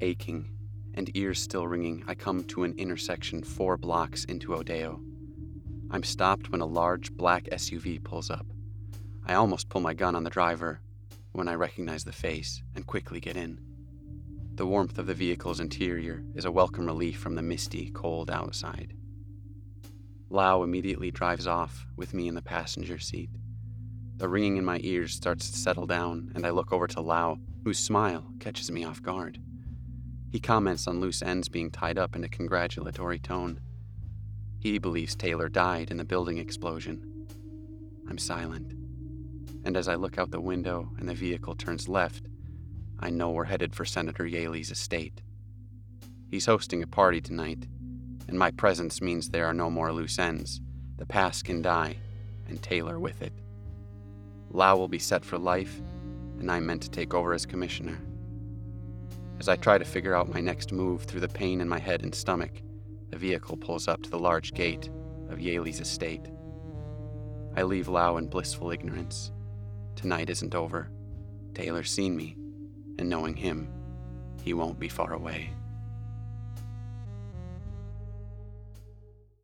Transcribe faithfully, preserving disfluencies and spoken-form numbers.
Aching and ears still ringing, I come to an intersection four blocks into Odeo. I'm stopped when a large black S U V pulls up. I almost pull my gun on the driver when I recognize the face and quickly get in. The warmth of the vehicle's interior is a welcome relief from the misty, cold outside. Lau immediately drives off with me in the passenger seat. The ringing in my ears starts to settle down, and I look over to Lau, whose smile catches me off guard. He comments on loose ends being tied up in a congratulatory tone. He believes Taylor died in the building explosion. I'm silent, and as I look out the window and the vehicle turns left, I know we're headed for Senator Yaley's estate. He's hosting a party tonight, and my presence means there are no more loose ends. The past can die, and Taylor with it. Lau will be set for life, and I'm meant to take over as commissioner. As I try to figure out my next move through the pain in my head and stomach, the vehicle pulls up to the large gate of Yaley's estate. I leave Lau in blissful ignorance. Tonight isn't over. Taylor's seen me, and knowing him, he won't be far away.